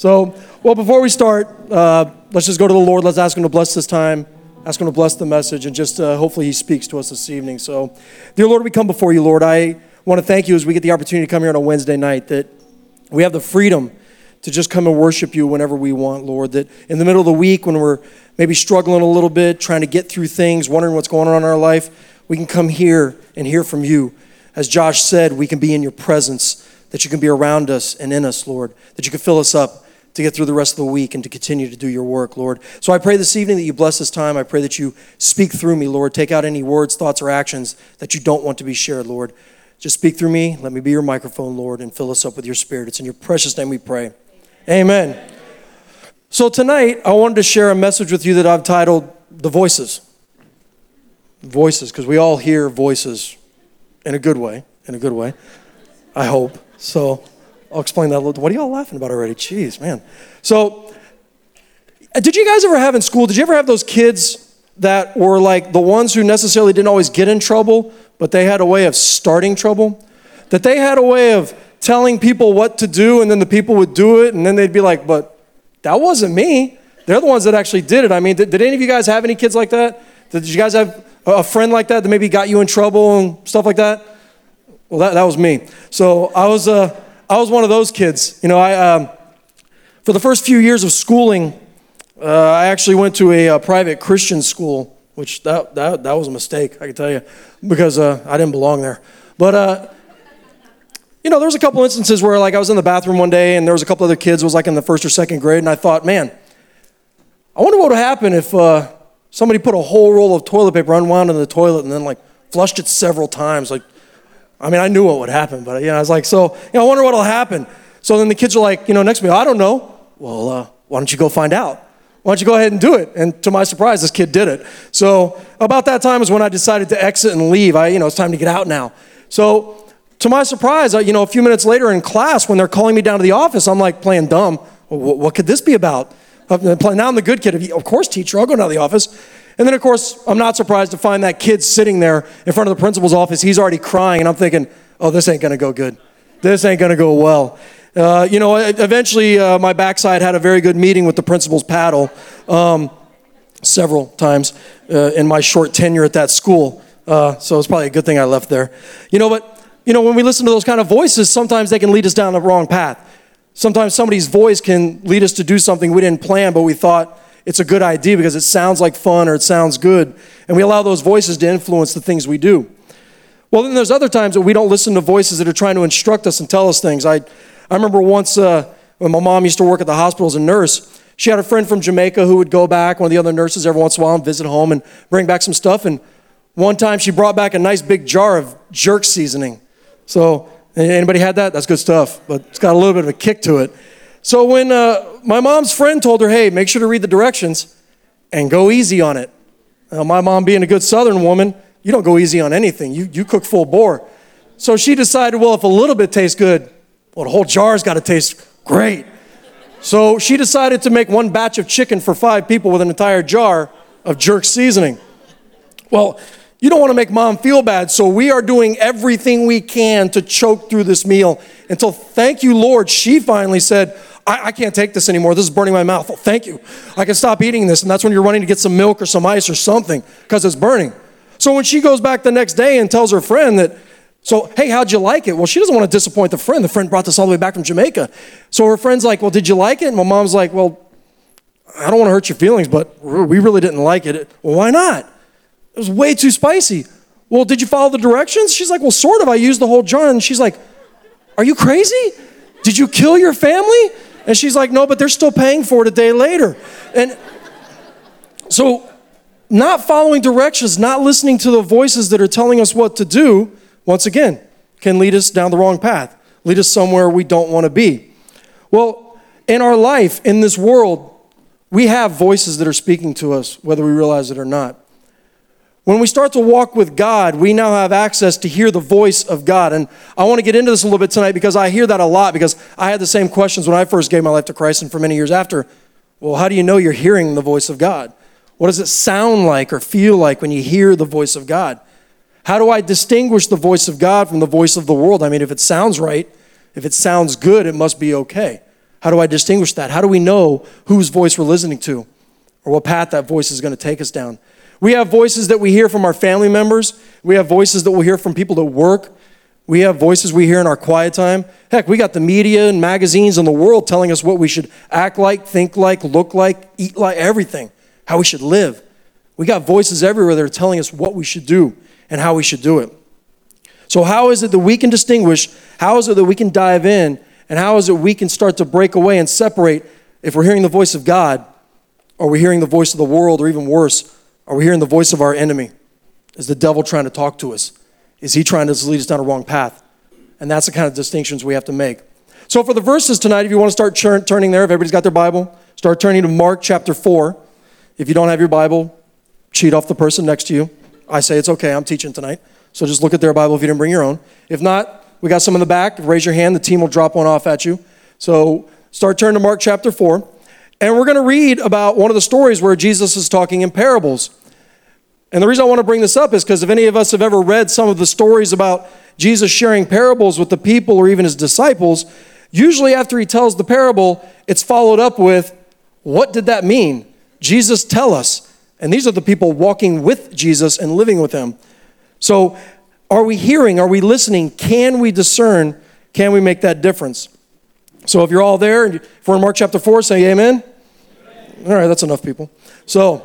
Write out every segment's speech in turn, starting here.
So, well, before we start, let's just go to the Lord. Let's ask him to bless this time. Ask him to bless the message, and just hopefully he speaks to us this evening. So, dear Lord, we come before you, Lord. I want to thank you as we get the opportunity to come here on a Wednesday night, that we have the freedom to just come and worship you whenever we want, Lord, that in the middle of the week when we're maybe struggling a little bit, trying to get through things, wondering what's going on in our life, we can come here and hear from you. As Josh said, we can be in your presence, that you can be around us and in us, Lord, that you can fill us up to get through the rest of the week and to continue to do your work, Lord. So I pray this evening that you bless this time. I pray that you speak through me, Lord. Take out any words, thoughts, or actions that you don't want to be shared, Lord. Just speak through me. Let me be your microphone, Lord, and fill us up with your spirit. It's in your precious name we pray. Amen. Amen. So tonight, I wanted to share a message with you that I've titled, The Voices. Voices, because we all hear voices in a good way, I hope. So I'll explain that a little. What are y'all laughing about already? Jeez, man. So did you guys ever have in school, did you ever have those kids that were like the ones who necessarily didn't always get in trouble, but they had a way of starting trouble? That they had a way of telling people what to do, and then the people would do it, and then they'd be like, but that wasn't me. They're the ones that actually did it. I mean, did any of you guys have any kids like that? Did you guys have a friend like that that maybe got you in trouble and stuff like that? Well, that was me. So I was one of those kids. You know, I for the first few years of schooling, I actually went to a private Christian school, which that was a mistake, I can tell you, because I didn't belong there. But you know, there was a couple instances where, like, I was in the bathroom one day, and there was a couple other kids. It was like in the first or second grade, and I thought, man, I wonder what would happen if somebody put a whole roll of toilet paper unwound in the toilet and then like flushed it several times. Like, I mean, I knew what would happen, but I was like, so you know, I wonder what'll happen. So then the kids are like, you know, next to me, I don't know. Well, why don't you go find out? Why don't you go ahead and do it? And to my surprise, this kid did it. So about that time is when I decided to exit and leave. You know, it's time to get out now. So, to my surprise, you know, a few minutes later in class, when they're calling me down to the office, I'm like playing dumb. What could this be about? Now I'm the good kid. Of course, teacher, I'll go down to the office. And then, of course, I'm not surprised to find that kid sitting there in front of the principal's office. He's already crying, and I'm thinking, oh, this ain't going to go good. This ain't going to go well. You know, eventually my backside had a very good meeting with the principal's paddle several times in my short tenure at that school. So it's probably a good thing I left there. You know, but you know, when we listen to those kind of voices, sometimes they can lead us down the wrong path. Sometimes somebody's voice can lead us to do something we didn't plan, but we thought it's a good idea because it sounds like fun or it sounds good. And we allow those voices to influence the things we do. Well, then there's other times that we don't listen to voices that are trying to instruct us and tell us things. I remember once when my mom used to work at the hospital as a nurse, she had a friend from Jamaica who would go back, one of the other nurses, every once in a while and visit home and bring back some stuff. And one time she brought back a nice big jar of jerk seasoning. So, anybody had that? That's good stuff, but it's got a little bit of a kick to it. So when my mom's friend told her, hey, make sure to read the directions and go easy on it. Now, my mom being a good Southern woman, you don't go easy on anything. You cook full bore. So she decided, well, if a little bit tastes good, well, the whole jar's got to taste great. So she decided to make one batch of chicken for 5 people with an entire jar of jerk seasoning. Well, you don't want to make mom feel bad, so we are doing everything we can to choke through this meal until, thank you, Lord, she finally said, I can't take this anymore. This is burning my mouth. Oh, thank you. I can stop eating this. And that's when you're running to get some milk or some ice or something because it's burning. So when she goes back the next day and tells her friend that, so, hey, how'd you like it? Well, she doesn't want to disappoint the friend. The friend brought this all the way back from Jamaica. So her friend's like, well, did you like it? And my mom's like, well, I don't want to hurt your feelings, but we really didn't like it. Well, why not? It was way too spicy. Well, did you follow the directions? She's like, well, sort of. I used the whole jar. And she's like, are you crazy? Did you kill your family? And she's like, no, but they're still paying for it a day later. And so not following directions, not listening to the voices that are telling us what to do, once again, can lead us down the wrong path, lead us somewhere we don't want to be. Well, in our life, in this world, we have voices that are speaking to us, whether we realize it or not. When we start to walk with God, we now have access to hear the voice of God. And I want to get into this a little bit tonight because I hear that a lot, because I had the same questions when I first gave my life to Christ and for many years after. Well, how do you know you're hearing the voice of God? What does it sound like or feel like when you hear the voice of God? How do I distinguish the voice of God from the voice of the world? I mean, if it sounds right, if it sounds good, it must be okay. How do I distinguish that? How do we know whose voice we're listening to or what path that voice is going to take us down? We have voices that we hear from our family members. We have voices that we hear from people at work. We have voices we hear in our quiet time. Heck, we got the media and magazines and the world telling us what we should act like, think like, look like, eat like, everything, how we should live. We got voices everywhere that are telling us what we should do and how we should do it. So how is it that we can distinguish? How is it that we can dive in? And how is it we can start to break away and separate if we're hearing the voice of God, or we're hearing the voice of the world, or even worse, are we hearing the voice of our enemy? Is the devil trying to talk to us? Is he trying to lead us down a wrong path? And that's the kind of distinctions we have to make. So for the verses tonight, if you want to start turning there, if everybody's got their Bible, start turning to Mark chapter 4. If you don't have your Bible, cheat off the person next to you. I say it's okay, I'm teaching tonight. So just look at their Bible if you didn't bring your own. If not, we got some in the back. Raise your hand, the team will drop one off at you. So start turning to Mark chapter 4. And we're going to read about one of the stories where Jesus is talking in parables. And the reason I want to bring this up is because if any of us have ever read some of the stories about Jesus sharing parables with the people or even his disciples, usually after he tells the parable, it's followed up with, what did that mean? Jesus, tell us. And these are the people walking with Jesus and living with him. So are we hearing? Are we listening? Can we discern? Can we make that difference? So if you're all there, if we're in Mark chapter 4, say amen. All right, that's enough people. So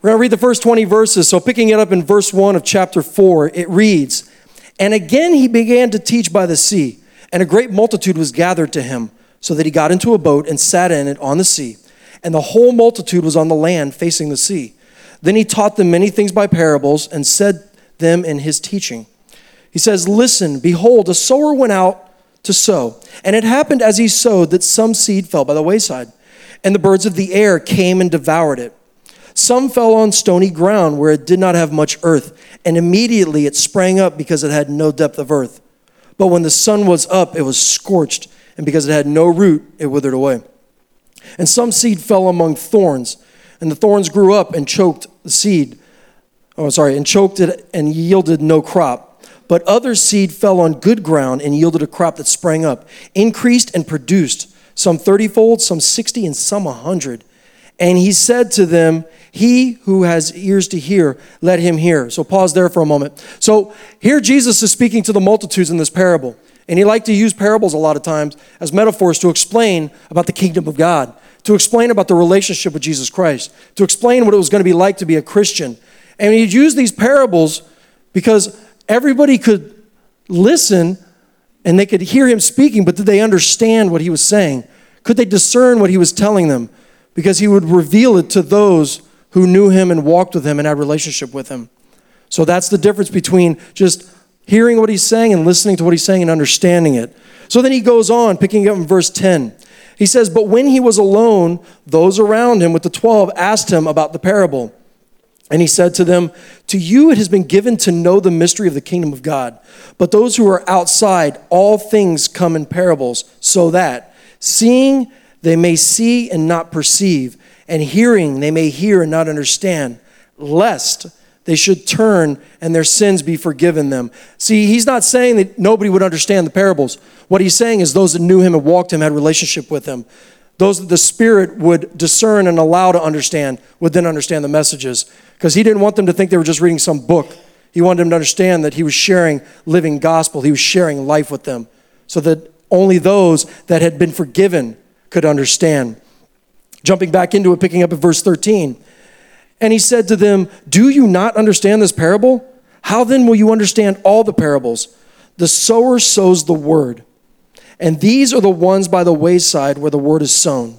we're going to read the first 20 verses. So picking it up in verse 1 of chapter 4, it reads, "And again he began to teach by the sea, and a great multitude was gathered to him, so that he got into a boat and sat in it on the sea. And the whole multitude was on the land facing the sea. Then he taught them many things by parables and said them in his teaching." He says, "Listen, behold, a sower went out to sow. And it happened as he sowed that some seed fell by the wayside, and the birds of the air came and devoured it. Some fell on stony ground where it did not have much earth, and immediately it sprang up because it had no depth of earth. But when the sun was up, it was scorched, and because it had no root, it withered away. And some seed fell among thorns, and the thorns grew up and choked the seed. And choked it and yielded no crop. But other seed fell on good ground and yielded a crop that sprang up, increased and produced, some 30-fold, some 60, and some 100. And he said to them, he who has ears to hear, let him hear." So pause there for a moment. So here Jesus is speaking to the multitudes in this parable. And he liked to use parables a lot of times as metaphors to explain about the kingdom of God, to explain about the relationship with Jesus Christ, to explain what it was going to be like to be a Christian. And he'd use these parables because everybody could listen and they could hear him speaking, but did they understand what he was saying? Could they discern what he was telling them? Because he would reveal it to those who knew him and walked with him and had a relationship with him. So that's the difference between just hearing what he's saying and listening to what he's saying and understanding it. So then he goes on, picking up in verse 10. He says, "But when he was alone, those around him with the 12 asked him about the parable. And he said to them, 'To you it has been given to know the mystery of the kingdom of God. But those who are outside, all things come in parables, so that seeing they may see and not perceive, and hearing they may hear and not understand, lest they should turn and their sins be forgiven them.'" See, he's not saying that nobody would understand the parables. What he's saying is those that knew him and walked him, had a relationship with him. Those that the Spirit would discern and allow to understand would then understand the messages, because he didn't want them to think they were just reading some book. He wanted them to understand that he was sharing living gospel. He was sharing life with them so that only those that had been forgiven could understand. Jumping back into it, picking up at verse 13. "And he said to them, 'Do you not understand this parable? How then will you understand all the parables? The sower sows the word. And these are the ones by the wayside where the word is sown.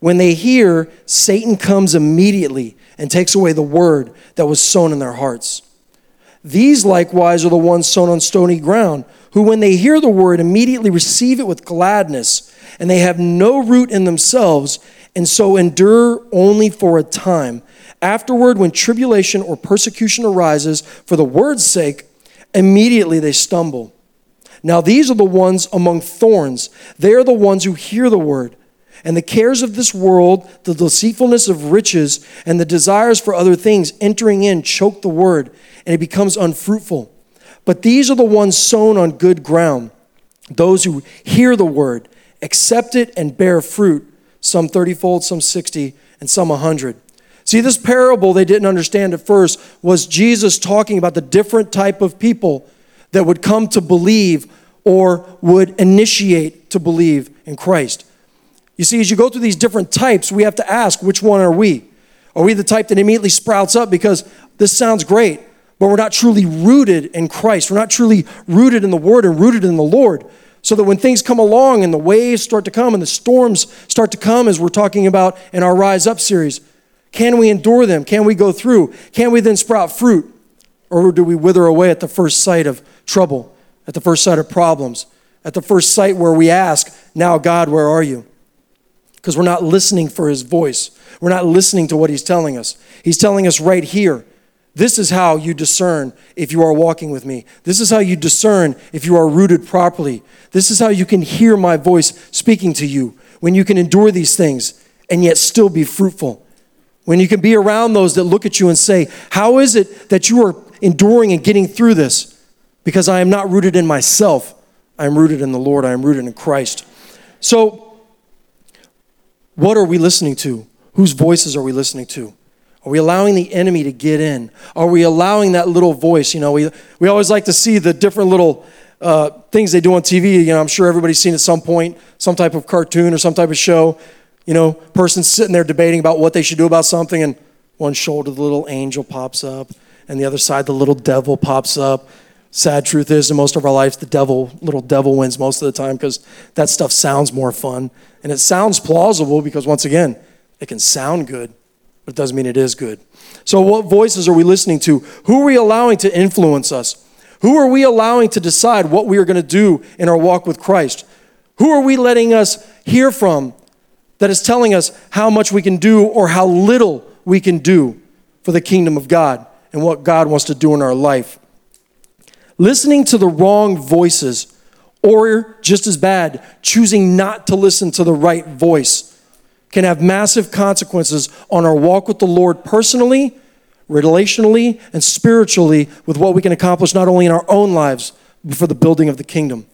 When they hear, Satan comes immediately and takes away the word that was sown in their hearts. These likewise are the ones sown on stony ground, who when they hear the word immediately receive it with gladness, and they have no root in themselves, and so endure only for a time. Afterward, when tribulation or persecution arises for the word's sake, immediately they stumble. Now these are the ones among thorns. They are the ones who hear the word, and the cares of this world, the deceitfulness of riches, and the desires for other things entering in choke the word, and it becomes unfruitful. But these are the ones sown on good ground, those who hear the word accept it and bear fruit, some 30-fold, some 60, and some 100. See, this parable they didn't understand at first was Jesus talking about the different type of people that would come to believe or would initiate to believe in Christ. You see, as you go through these different types, we have to ask, which one are we? Are we the type that immediately sprouts up because this sounds great, but we're not truly rooted in Christ? We're not truly rooted in the Word and rooted in the Lord. So that when things come along and the waves start to come and the storms start to come, as we're talking about in our Rise Up series, can we endure them? Can we go through? Can we then sprout fruit? Or do we wither away at the first sight of trouble, at the first sight of problems, at the first sight where we ask, now God, where are you? Because we're not listening for his voice. We're not listening to what he's telling us. He's telling us right here, this is how you discern if you are walking with me. This is how you discern if you are rooted properly. This is how you can hear my voice speaking to you, when you can endure these things and yet still be fruitful. When you can be around those that look at you and say, how is it that you are enduring and getting through this? Because I am not rooted in myself. I am rooted in the Lord. I am rooted in Christ. So what are we listening to? Whose voices are we listening to? Are we allowing the enemy to get in? Are we allowing that little voice? You know, we always like to see the different little things they do on TV. You know, I'm sure everybody's seen at some point, some type of cartoon or some type of show. You know, person's sitting there debating about what they should do about something, and one shoulder the little angel pops up, and the other side the little devil pops up. Sad truth is, in most of our lives, the little devil wins most of the time because that stuff sounds more fun. And it sounds plausible because, once again, it can sound good, but it doesn't mean it is good. So what voices are we listening to? Who are we allowing to influence us? Who are we allowing to decide what we are going to do in our walk with Christ? Who are we letting us hear from that is telling us how much we can do or how little we can do for the kingdom of God and what God wants to do in our life? Listening to the wrong voices, or just as bad, choosing not to listen to the right voice, can have massive consequences on our walk with the Lord personally, relationally, and spiritually, with what we can accomplish not only in our own lives, but for the building of the kingdom.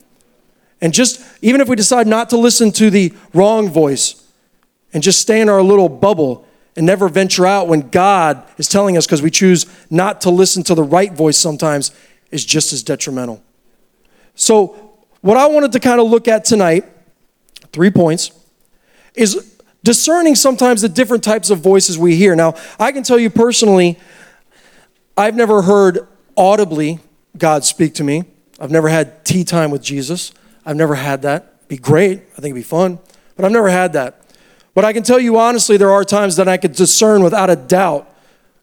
And just, even if we decide not to listen to the wrong voice, and just stay in our little bubble and never venture out when God is telling us, because we choose not to listen to the right voice sometimes, is just as detrimental. So what I wanted to kind of look at tonight, 3 points, is discerning sometimes the different types of voices we hear. Now, I can tell you personally, I've never heard audibly God speak to me. I've never had tea time with Jesus. I've never had that. It'd be great. I think it'd be fun. But I've never had that. But I can tell you honestly, there are times that I could discern without a doubt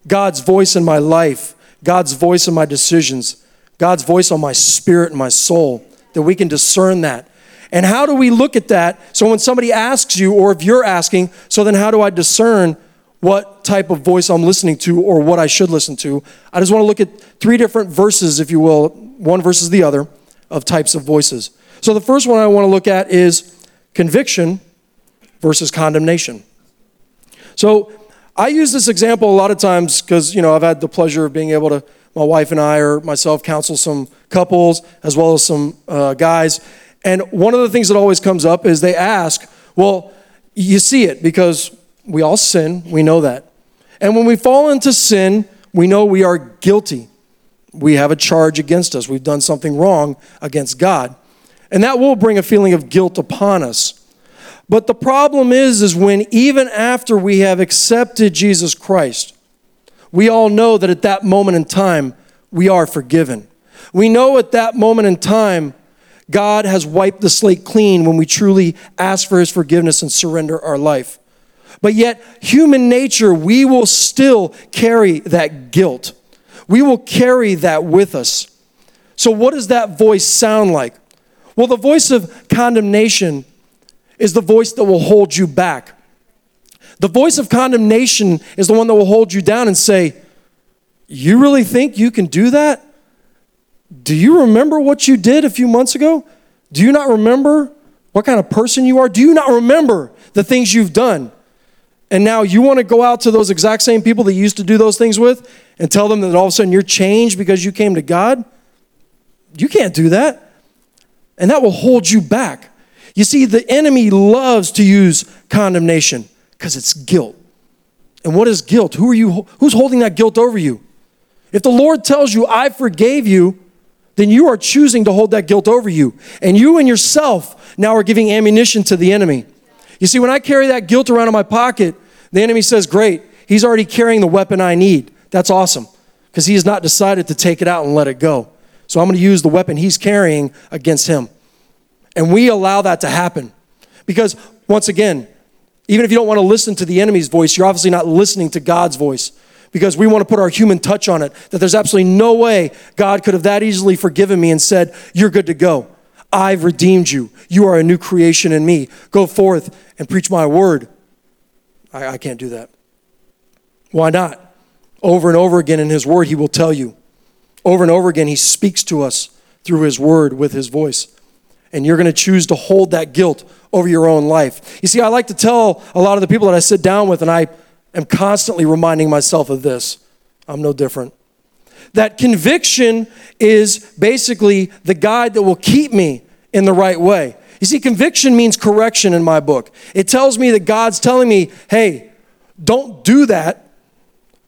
God's voice in my life, God's voice in my decisions, God's voice on my spirit and my soul, that we can discern that. And how do we look at that? So when somebody asks you, or if you're asking, so then how do I discern what type of voice I'm listening to or what I should listen to? I just want to look at 3 different verses, if you will, one versus the other, of types of voices. So the first one I want to look at is conviction versus condemnation. So I use this example a lot of times because, you know, I've had the pleasure of being able to, my wife and I or myself, counsel some couples as well as some guys. And one of the things that always comes up is they ask, well, you see it because we all sin, we know that. And when we fall into sin, we know we are guilty. We have a charge against us. We've done something wrong against God. And that will bring a feeling of guilt upon us. But the problem is when even after we have accepted Jesus Christ, we all know that at that moment in time, we are forgiven. We know at that moment in time, God has wiped the slate clean when we truly ask for his forgiveness and surrender our life. But yet, human nature, we will still carry that guilt. We will carry that with us. So what does that voice sound like? Well, the voice of condemnation is the voice that will hold you back. The voice of condemnation is the one that will hold you down and say, you really think you can do that? Do you remember what you did a few months ago? Do you not remember what kind of person you are? Do you not remember the things you've done? And now you want to go out to those exact same people that you used to do those things with and tell them that all of a sudden you're changed because you came to God? You can't do that. And that will hold you back. You see, the enemy loves to use condemnation because it's guilt. And what is guilt? Who's holding that guilt over you? If the Lord tells you, I forgave you, then you are choosing to hold that guilt over you. And you and yourself now are giving ammunition to the enemy. You see, when I carry that guilt around in my pocket, the enemy says, great, he's already carrying the weapon I need. That's awesome, because he has not decided to take it out and let it go. So I'm going to use the weapon he's carrying against him. And we allow that to happen. Because, once again, even if you don't want to listen to the enemy's voice, you're obviously not listening to God's voice, because we want to put our human touch on it, that there's absolutely no way God could have that easily forgiven me and said, you're good to go. I've redeemed you. You are a new creation in me. Go forth and preach my word. I can't do that. Why not? Over and over again in his word, he will tell you. Over and over again, he speaks to us through his word with his voice. And you're going to choose to hold that guilt over your own life. You see, I like to tell a lot of the people that I sit down with, and I am constantly reminding myself of this. I'm no different. That conviction is basically the guide that will keep me in the right way. You see, conviction means correction in my book. It tells me that God's telling me, hey, don't do that.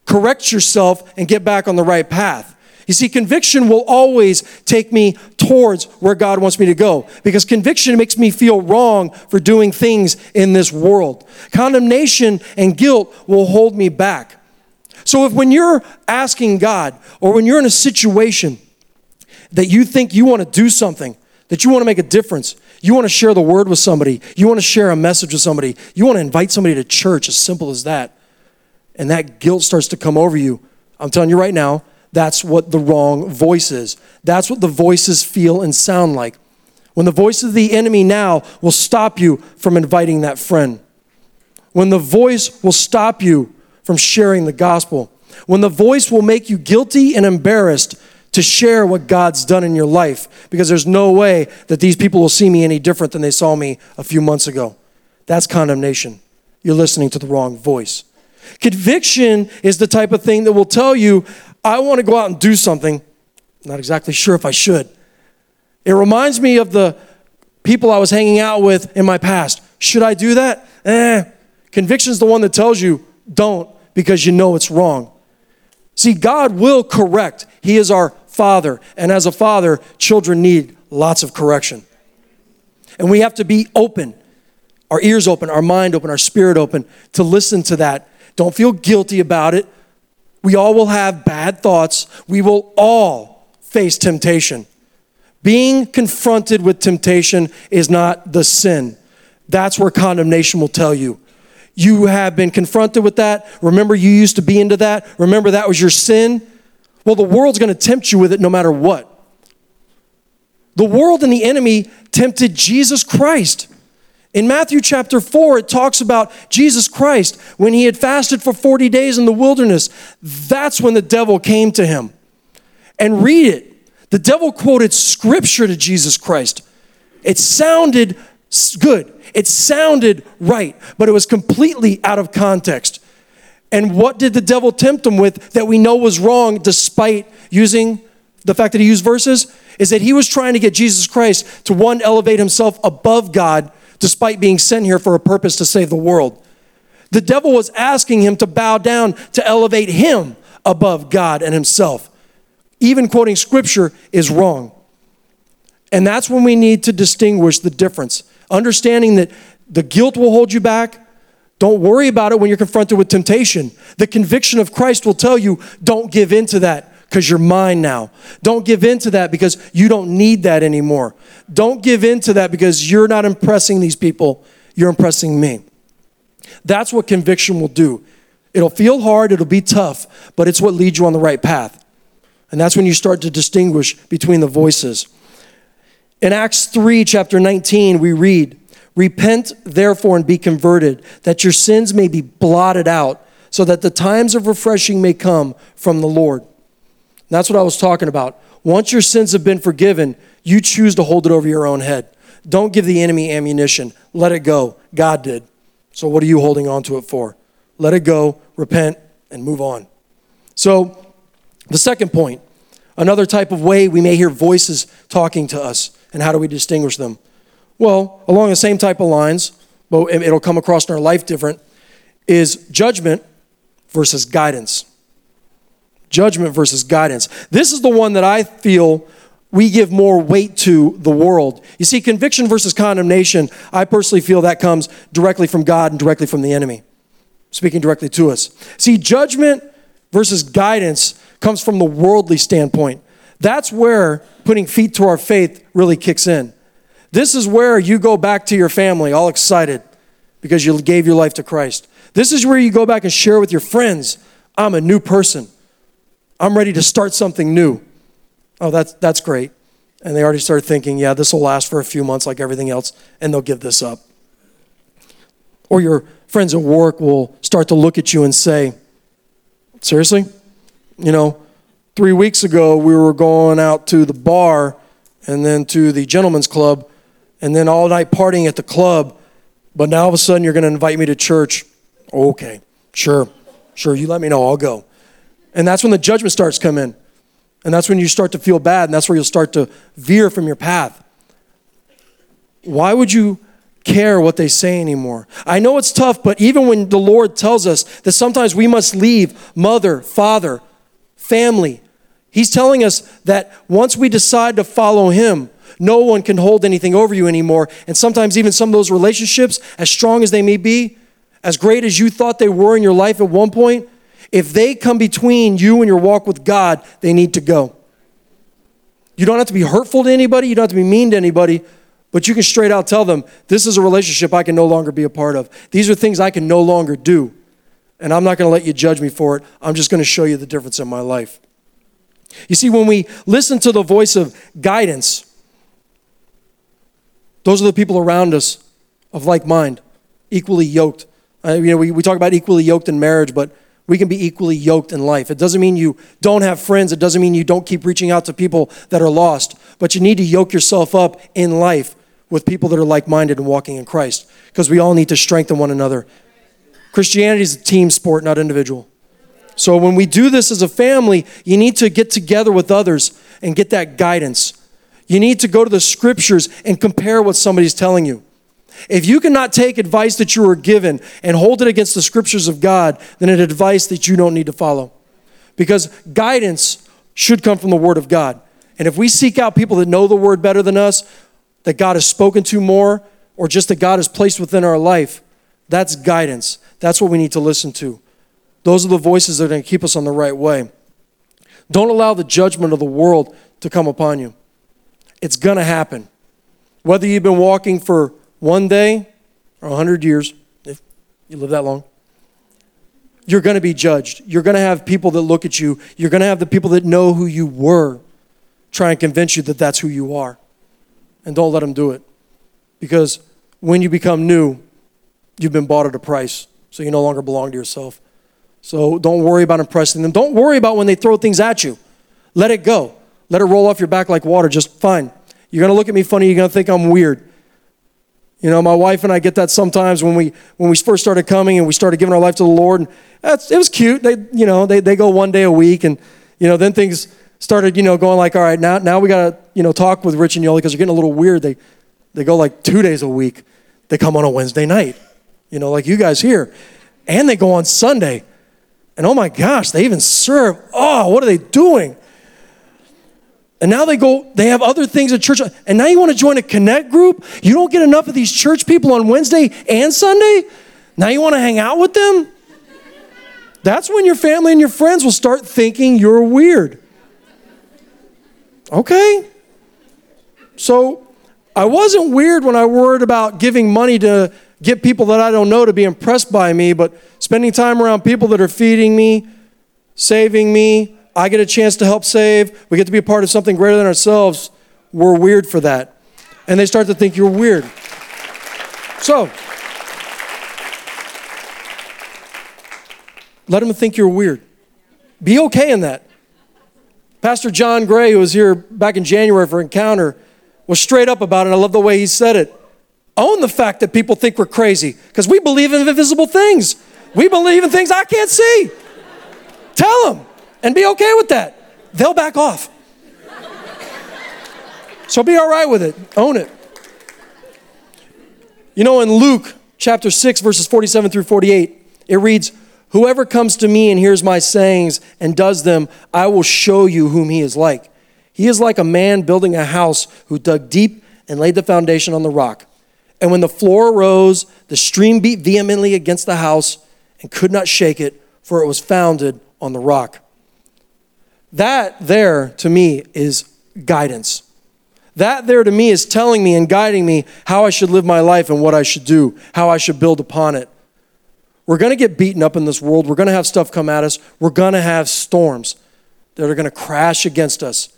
Correct yourself and get back on the right path. You see, conviction will always take me towards where God wants me to go, because conviction makes me feel wrong for doing things in this world. Condemnation and guilt will hold me back. So if when you're asking God, or when you're in a situation that you think you want to do something, that you want to make a difference, you want to share the word with somebody, you want to share a message with somebody, you want to invite somebody to church, as simple as that, and that guilt starts to come over you, I'm telling you right now, that's what the wrong voice is. That's what the voices feel and sound like. When the voice of the enemy now will stop you from inviting that friend. When the voice will stop you from sharing the gospel. When the voice will make you guilty and embarrassed to share what God's done in your life, because there's no way that these people will see me any different than they saw me a few months ago. That's condemnation. You're listening to the wrong voice. Conviction is the type of thing that will tell you, I want to go out and do something. Not exactly sure if I should. It reminds me of the people I was hanging out with in my past. Should I do that? Conviction's the one that tells you don't, because you know it's wrong. See, God will correct. He is our Father. And as a father, children need lots of correction. And we have to be open, our ears open, our mind open, our spirit open to listen to that. Don't feel guilty about it. We all will have bad thoughts. We will all face temptation. Being confronted with temptation is not the sin. That's where condemnation will tell you. You have been confronted with that. Remember, you used to be into that. Remember, that was your sin. Well, the world's going to tempt you with it no matter what. The world and the enemy tempted Jesus Christ. In Matthew chapter 4, it talks about Jesus Christ when he had fasted for 40 days in the wilderness. That's when the devil came to him. And read it. The devil quoted scripture to Jesus Christ. It sounded good. It sounded right, but it was completely out of context. And what did the devil tempt him with that we know was wrong, despite using the fact that he used verses? Is that he was trying to get Jesus Christ to, one, elevate himself above God, despite being sent here for a purpose to save the world. The devil was asking him to bow down, to elevate him above God and himself. Even quoting scripture is wrong. And that's when we need to distinguish the difference. Understanding that the guilt will hold you back. Don't worry about it when you're confronted with temptation. The conviction of Christ will tell you, don't give in to that, because you're mine now. Don't give in to that because you don't need that anymore. Don't give in to that because you're not impressing these people. You're impressing me. That's what conviction will do. It'll feel hard. It'll be tough, but it's what leads you on the right path. And that's when you start to distinguish between the voices. In Acts 3, chapter 19, we read, "Repent, therefore, and be converted, that your sins may be blotted out, so that the times of refreshing may come from the Lord." That's what I was talking about. Once your sins have been forgiven, you choose to hold it over your own head. Don't give the enemy ammunition. Let it go. God did. So what are you holding on to it for? Let it go, repent, and move on. So the second point, another type of way we may hear voices talking to us, and how do we distinguish them? Well, along the same type of lines, but it'll come across in our life different, is judgment versus guidance. Judgment versus guidance. This is the one that I feel we give more weight to the world. You see, conviction versus condemnation, I personally feel that comes directly from God and directly from the enemy, speaking directly to us. See, judgment versus guidance comes from the worldly standpoint. That's where putting feet to our faith really kicks in. This is where you go back to your family all excited because you gave your life to Christ. This is where you go back and share with your friends, I'm a new person. I'm ready to start something new. Oh, that's great. And they already started thinking, yeah, this will last for a few months like everything else, and they'll give this up. Or your friends at work will start to look at you and say, seriously? You know, 3 weeks ago we were going out to the bar and then to the gentleman's club and then all night partying at the club, but now all of a sudden you're going to invite me to church. Okay, sure, you let me know, I'll go. And that's when the judgment starts to come in. And that's when you start to feel bad, and that's where you'll start to veer from your path. Why would you care what they say anymore? I know it's tough, but even when the Lord tells us that sometimes we must leave mother, father, family, He's telling us that once we decide to follow Him, no one can hold anything over you anymore. And sometimes even some of those relationships, as strong as they may be, as great as you thought they were in your life at one point, if they come between you and your walk with God, they need to go. You don't have to be hurtful to anybody. You don't have to be mean to anybody. But you can straight out tell them, this is a relationship I can no longer be a part of. These are things I can no longer do. And I'm not going to let you judge me for it. I'm just going to show you the difference in my life. You see, when we listen to the voice of guidance, those are the people around us of like mind, equally yoked. We talk about equally yoked in marriage, but we can be equally yoked in life. It doesn't mean you don't have friends. It doesn't mean you don't keep reaching out to people that are lost. But you need to yoke yourself up in life with people that are like-minded and walking in Christ, because we all need to strengthen one another. Christianity is a team sport, not individual. So when we do this as a family, you need to get together with others and get that guidance. You need to go to the scriptures and compare what somebody's telling you. If you cannot take advice that you were given and hold it against the scriptures of God, then it's advice that you don't need to follow. Because guidance should come from the Word of God. And if we seek out people that know the Word better than us, that God has spoken to more, or just that God has placed within our life, that's guidance. That's what we need to listen to. Those are the voices that are going to keep us on the right way. Don't allow the judgment of the world to come upon you. It's going to happen. Whether you've been walking for one day or 100 years, if you live that long, you're going to be judged. You're going to have people that look at you. You're going to have the people that know who you were try and convince you that that's who you are. And don't let them do it. Because when you become new, you've been bought at a price, so you no longer belong to yourself. So don't worry about impressing them. Don't worry about when they throw things at you. Let it go. Let it roll off your back like water, just fine. You're going to look at me funny. You're going to think I'm weird. You know, my wife and I get that sometimes when we first started coming and we started giving our life to the Lord. And it was cute. They go one day a week, and then things started going like, all right, now we got to talk with Rich and Yoli because they're getting a little weird. They go like 2 days a week. They come on a Wednesday night, like you guys here, and they go on Sunday. And oh my gosh, they even serve. Oh, what are they doing? And now they have other things at church. And now you want to join a connect group? You don't get enough of these church people on Wednesday and Sunday? Now you want to hang out with them? That's when your family and your friends will start thinking you're weird. Okay? So I wasn't weird when I worried about giving money to get people that I don't know to be impressed by me, but spending time around people that are feeding me, saving me, I get a chance to help save. We get to be a part of something greater than ourselves. We're weird for that. And they start to think you're weird. So, let them think you're weird. Be okay in that. Pastor John Gray, who was here back in January for Encounter, was straight up about it. And I love the way he said it. Own the fact that people think we're crazy, because we believe in invisible things. We believe in things I can't see. Tell them. And be okay with that. They'll back off. So be all right with it. Own it. You know, in Luke chapter 6, verses 47 through 48, it reads, "Whoever comes to me and hears my sayings and does them, I will show you whom he is like. He is like a man building a house who dug deep and laid the foundation on the rock. And when the floor rose, the stream beat vehemently against the house and could not shake it, for it was founded on the rock." That there, to me, is guidance. That there, to me, is telling me and guiding me how I should live my life and what I should do, how I should build upon it. We're going to get beaten up in this world. We're going to have stuff come at us. We're going to have storms that are going to crash against us.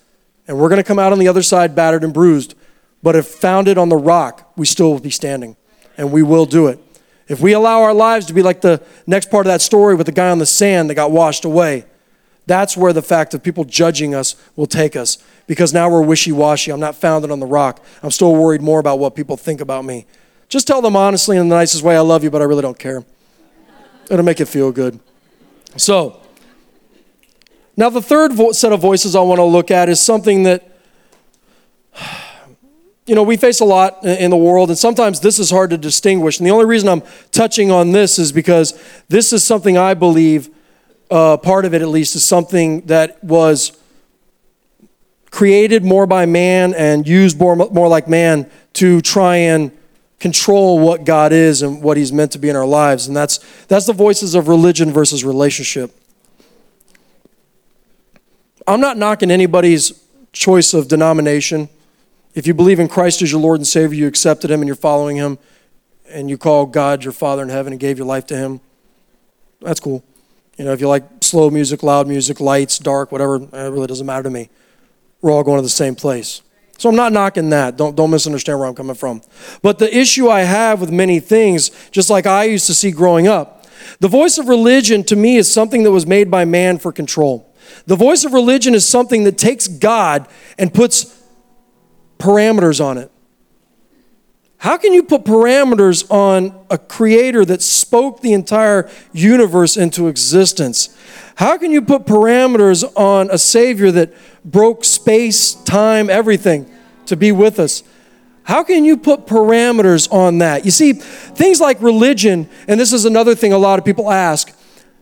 And we're going to come out on the other side battered and bruised. But if founded on the rock, we still will be standing, and we will do it. If we allow our lives to be like the next part of that story with the guy on the sand that got washed away, that's where the fact of people judging us will take us, because now we're wishy-washy. I'm not founded on the rock. I'm still worried more about what people think about me. Just tell them honestly in the nicest way, "I love you, but I really don't care." It'll make it feel good. So, now the third set of voices I want to look at is something that, you know, we face a lot in the world, and sometimes this is hard to distinguish. And the only reason I'm touching on this is because this is something I believe, part of it at least, is something that was created more by man and used more like man to try and control what God is and what he's meant to be in our lives. And that's the voices of religion versus relationship. I'm not knocking anybody's choice of denomination. If you believe in Christ as your Lord and Savior, you accepted him and you're following him, and you call God your Father in heaven and gave your life to him, that's cool. You know, if you like slow music, loud music, lights, dark, whatever, it really doesn't matter to me. We're all going to the same place. So I'm not knocking that. Don't misunderstand where I'm coming from. But the issue I have with many things, just like I used to see growing up, the voice of religion to me is something that was made by man for control. The voice of religion is something that takes God and puts parameters on it. How can you put parameters on a creator that spoke the entire universe into existence? How can you put parameters on a savior that broke space, time, everything to be with us? How can you put parameters on that? You see, things like religion, and this is another thing a lot of people ask,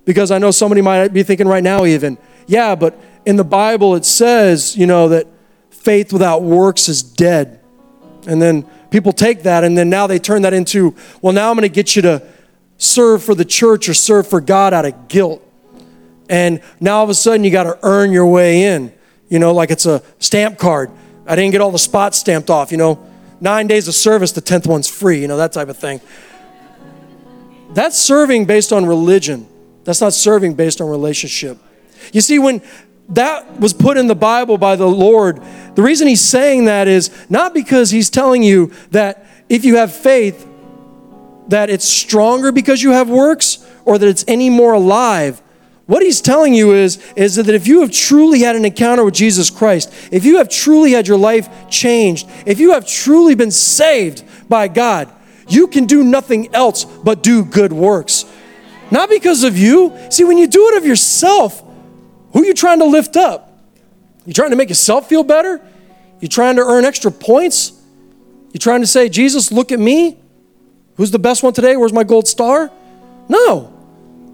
because I know somebody might be thinking right now even, yeah, but in the Bible it says, you know, that faith without works is dead. And then people take that and then now they turn that into, well, now I'm going to get you to serve for the church or serve for God out of guilt. And now all of a sudden you got to earn your way in, you know, like it's a stamp card. I didn't get all the spots stamped off, you know, 9 days of service, the 10th one's free, you know, that type of thing. That's serving based on religion. That's not serving based on relationship. You see, when that was put in the Bible by the Lord, the reason he's saying that is not because he's telling you that if you have faith, that it's stronger because you have works or that it's any more alive. What he's telling you is that if you have truly had an encounter with Jesus Christ, if you have truly had your life changed, if you have truly been saved by God, you can do nothing else but do good works. Not because of you. See, when you do it of yourself, who are you trying to lift up? You trying to make yourself feel better? You trying to earn extra points? You trying to say, "Jesus, look at me. Who's the best one today? Where's my gold star?" No.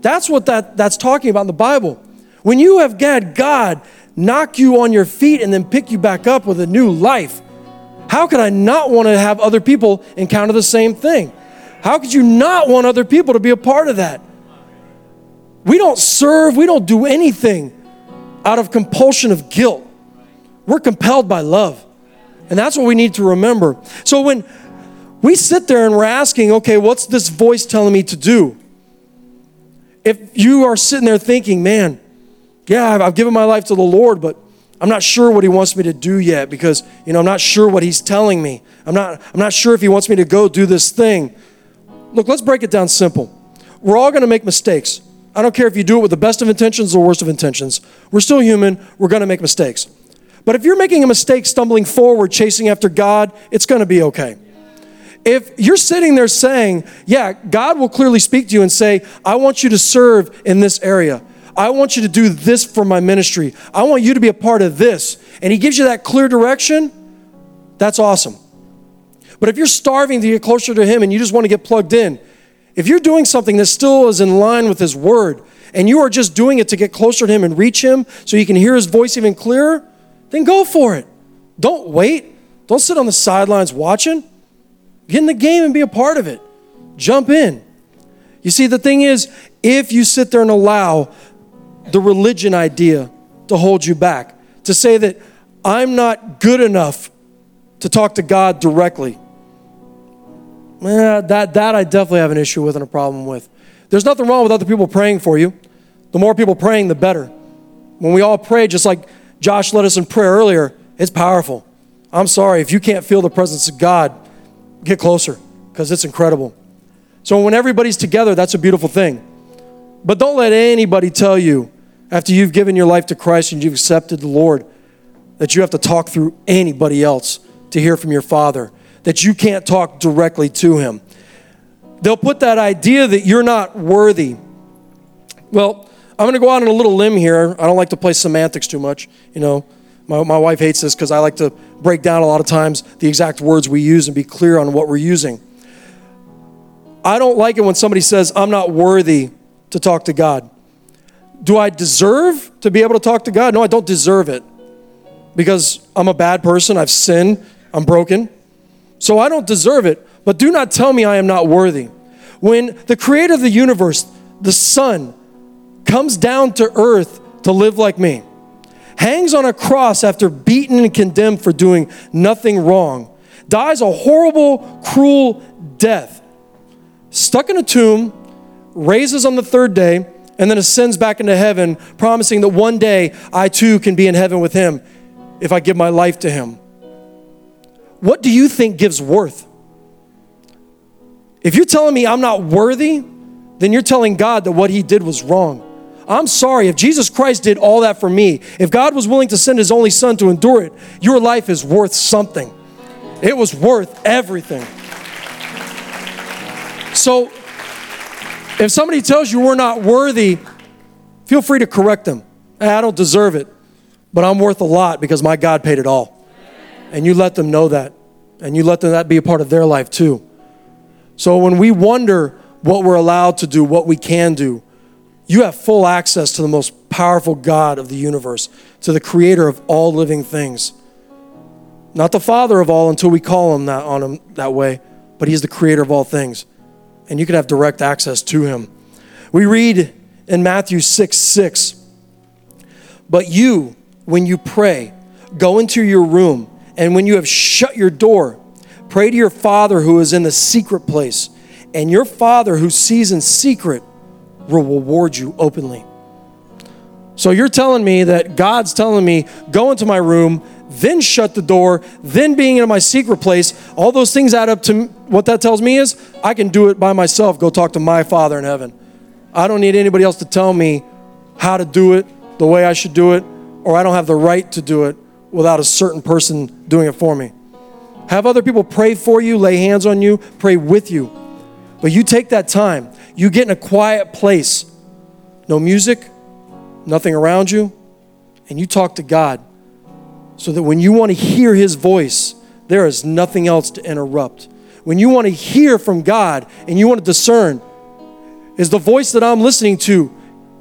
That's what that's talking about in the Bible. When you have had God knock you on your feet and then pick you back up with a new life, how could I not want to have other people encounter the same thing? How could you not want other people to be a part of that? We don't serve, we don't do anything out of compulsion of guilt. We're compelled by love. And that's what we need to remember. So when we sit there and we're asking, okay, what's this voice telling me to do? If you are sitting there thinking, man, yeah, I've given my life to the Lord, but I'm not sure what he wants me to do yet because, you know, I'm not sure what he's telling me. I'm not sure if he wants me to go do this thing. Look, let's break it down simple. We're all going to make mistakes. I don't care if you do it with the best of intentions or the worst of intentions. We're still human. We're going to make mistakes. But if you're making a mistake stumbling forward, chasing after God, it's going to be okay. If you're sitting there saying, yeah, God will clearly speak to you and say, I want you to serve in this area. I want you to do this for my ministry. I want you to be a part of this. And he gives you that clear direction. That's awesome. But if you're starving to get closer to him and you just want to get plugged in, if you're doing something that still is in line with his word and you are just doing it to get closer to him and reach him so you can hear his voice even clearer, then go for it. Don't wait. Don't sit on the sidelines watching. Get in the game and be a part of it. Jump in. You see, the thing is, if you sit there and allow the religion idea to hold you back, to say that I'm not good enough to talk to God directly, that I definitely have an issue with and a problem with. There's nothing wrong with other people praying for you. The more people praying, the better. When we all pray, just like Josh led us in prayer earlier, it's powerful. I'm sorry, if you can't feel the presence of God, get closer, because it's incredible. So when everybody's together, that's a beautiful thing. But don't let anybody tell you, after you've given your life to Christ and you've accepted the Lord, that you have to talk through anybody else to hear from your Father, that you can't talk directly to him. They'll put that idea that you're not worthy. Well, I'm going to go out on a little limb here. I don't like to play semantics too much. You know, my wife hates this because I like to break down a lot of times the exact words we use and be clear on what we're using. I don't like it when somebody says, I'm not worthy to talk to God. Do I deserve to be able to talk to God? No, I don't deserve it, because I'm a bad person. I've sinned. I'm broken. So I don't deserve it, but do not tell me I am not worthy. When the creator of the universe, the Son, comes down to earth to live like me, hangs on a cross after beaten and condemned for doing nothing wrong, dies a horrible, cruel death, stuck in a tomb, raises on the third day, and then ascends back into heaven, promising that one day I too can be in heaven with him if I give my life to him. What do you think gives worth? If you're telling me I'm not worthy, then you're telling God that what he did was wrong. I'm sorry, if Jesus Christ did all that for me, if God was willing to send his only Son to endure it, your life is worth something. It was worth everything. So, if somebody tells you we're not worthy, feel free to correct them. Hey, I don't deserve it, but I'm worth a lot because my God paid it all. And you let them know that. And you let that be a part of their life too. So when we wonder what we're allowed to do, what we can do, you have full access to the most powerful God of the universe, to the creator of all living things. Not the father of all until we call him that on him that way, but he's the creator of all things. And you can have direct access to him. We read in Matthew 6:6, but you, when you pray, go into your room, and when you have shut your door, pray to your Father who is in the secret place, and your Father who sees in secret will reward you openly. So you're telling me that God's telling me, go into my room, then shut the door, then being in my secret place, all those things add up to what that tells me is I can do it by myself, go talk to my Father in heaven. I don't need anybody else to tell me how to do it, the way I should do it, or I don't have the right to do it without a certain person doing it for me. Have other people pray for you, lay hands on you, pray with you. But you take that time. You get in a quiet place, no music, nothing around you, and you talk to God. So that when you want to hear his voice, there is nothing else to interrupt. When you want to hear from God and you want to discern, is the voice that I'm listening to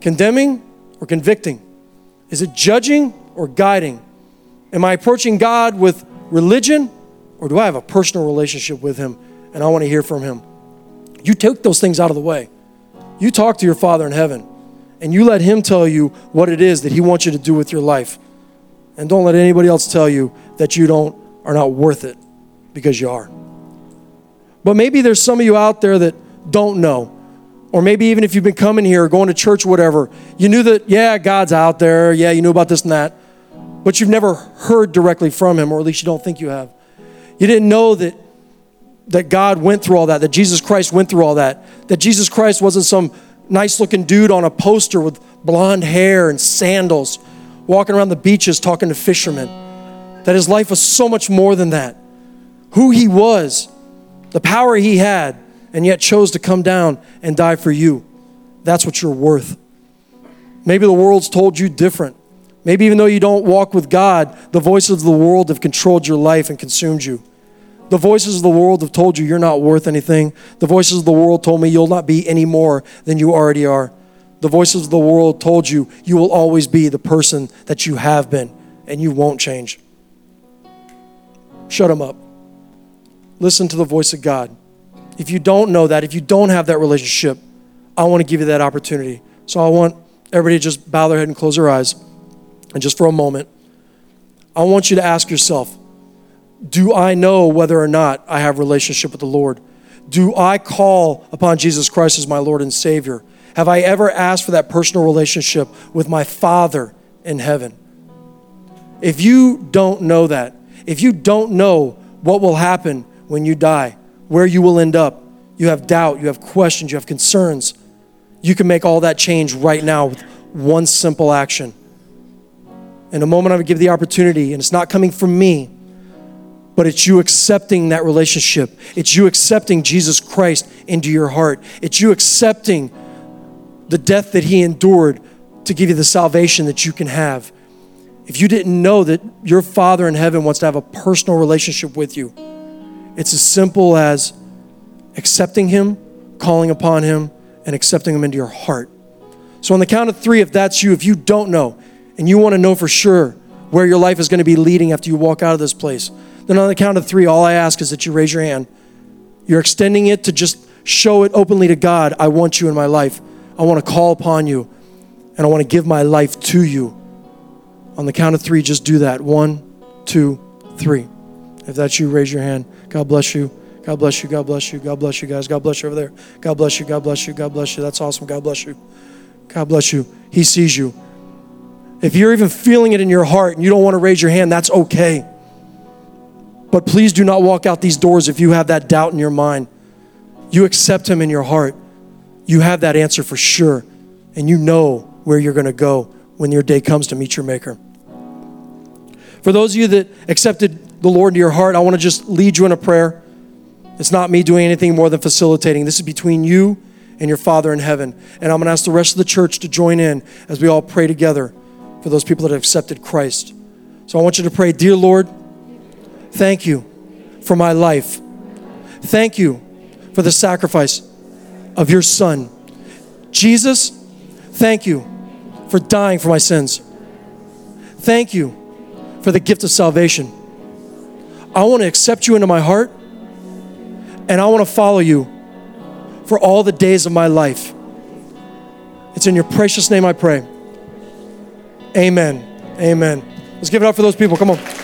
condemning or convicting? Is it judging or guiding? Am I approaching God with religion, or do I have a personal relationship with him and I want to hear from him? You take those things out of the way. You talk to your Father in heaven and you let him tell you what it is that he wants you to do with your life. And don't let anybody else tell you that you are not worth it, because you are. But maybe there's some of you out there that don't know. Or maybe even if you've been coming here or going to church, whatever, you knew that, yeah, God's out there. Yeah, you knew about this and that. But you've never heard directly from him, or at least you don't think you have. You didn't know that God went through all that Jesus Christ went through all that Jesus Christ wasn't some nice-looking dude on a poster with blonde hair and sandals walking around the beaches talking to fishermen, that his life was so much more than that. Who he was, the power he had, and yet chose to come down and die for you. That's what you're worth. Maybe the world's told you different. Maybe even though you don't walk with God, the voices of the world have controlled your life and consumed you. The voices of the world have told you you're not worth anything. The voices of the world told me you'll not be any more than you already are. The voices of the world told you you will always be the person that you have been and you won't change. Shut them up. Listen to the voice of God. If you don't know that, if you don't have that relationship, I want to give you that opportunity. So I want everybody to just bow their head and close their eyes. And just for a moment, I want you to ask yourself, do I know whether or not I have a relationship with the Lord? Do I call upon Jesus Christ as my Lord and Savior? Have I ever asked for that personal relationship with my Father in heaven? If you don't know that, if you don't know what will happen when you die, where you will end up, you have doubt, you have questions, you have concerns, you can make all that change right now with one simple action. In a moment, I'm going to give the opportunity, and it's not coming from me, but it's you accepting that relationship. It's you accepting Jesus Christ into your heart. It's you accepting the death that he endured to give you the salvation that you can have. If you didn't know that your Father in heaven wants to have a personal relationship with you, it's as simple as accepting him, calling upon him, and accepting him into your heart. So on the count of three, if that's you, if you don't know, and you want to know for sure where your life is going to be leading after you walk out of this place, then on the count of three, all I ask is that you raise your hand. You're extending it to just show it openly to God. I want you in my life. I want to call upon you, and I want to give my life to you. On the count of three, just do that. 1, 2, 3. If that's you, raise your hand. God bless you. God bless you. God bless you. God bless you, guys. God bless you over there. God bless you. God bless you. God bless you. That's awesome. God bless you. God bless you. He sees you. If you're even feeling it in your heart and you don't want to raise your hand, that's okay. But please do not walk out these doors if you have that doubt in your mind. You accept him in your heart. You have that answer for sure. And you know where you're going to go when your day comes to meet your Maker. For those of you that accepted the Lord into your heart, I want to just lead you in a prayer. It's not me doing anything more than facilitating. This is between you and your Father in heaven. And I'm going to ask the rest of the church to join in as we all pray together for those people that have accepted Christ. So I want you to pray, dear Lord, thank you for my life. Thank you for the sacrifice of your Son. Jesus, thank you for dying for my sins. Thank you for the gift of salvation. I want to accept you into my heart, and I want to follow you for all the days of my life. It's in your precious name I pray. Amen. Amen. Let's give it up for those people. Come on.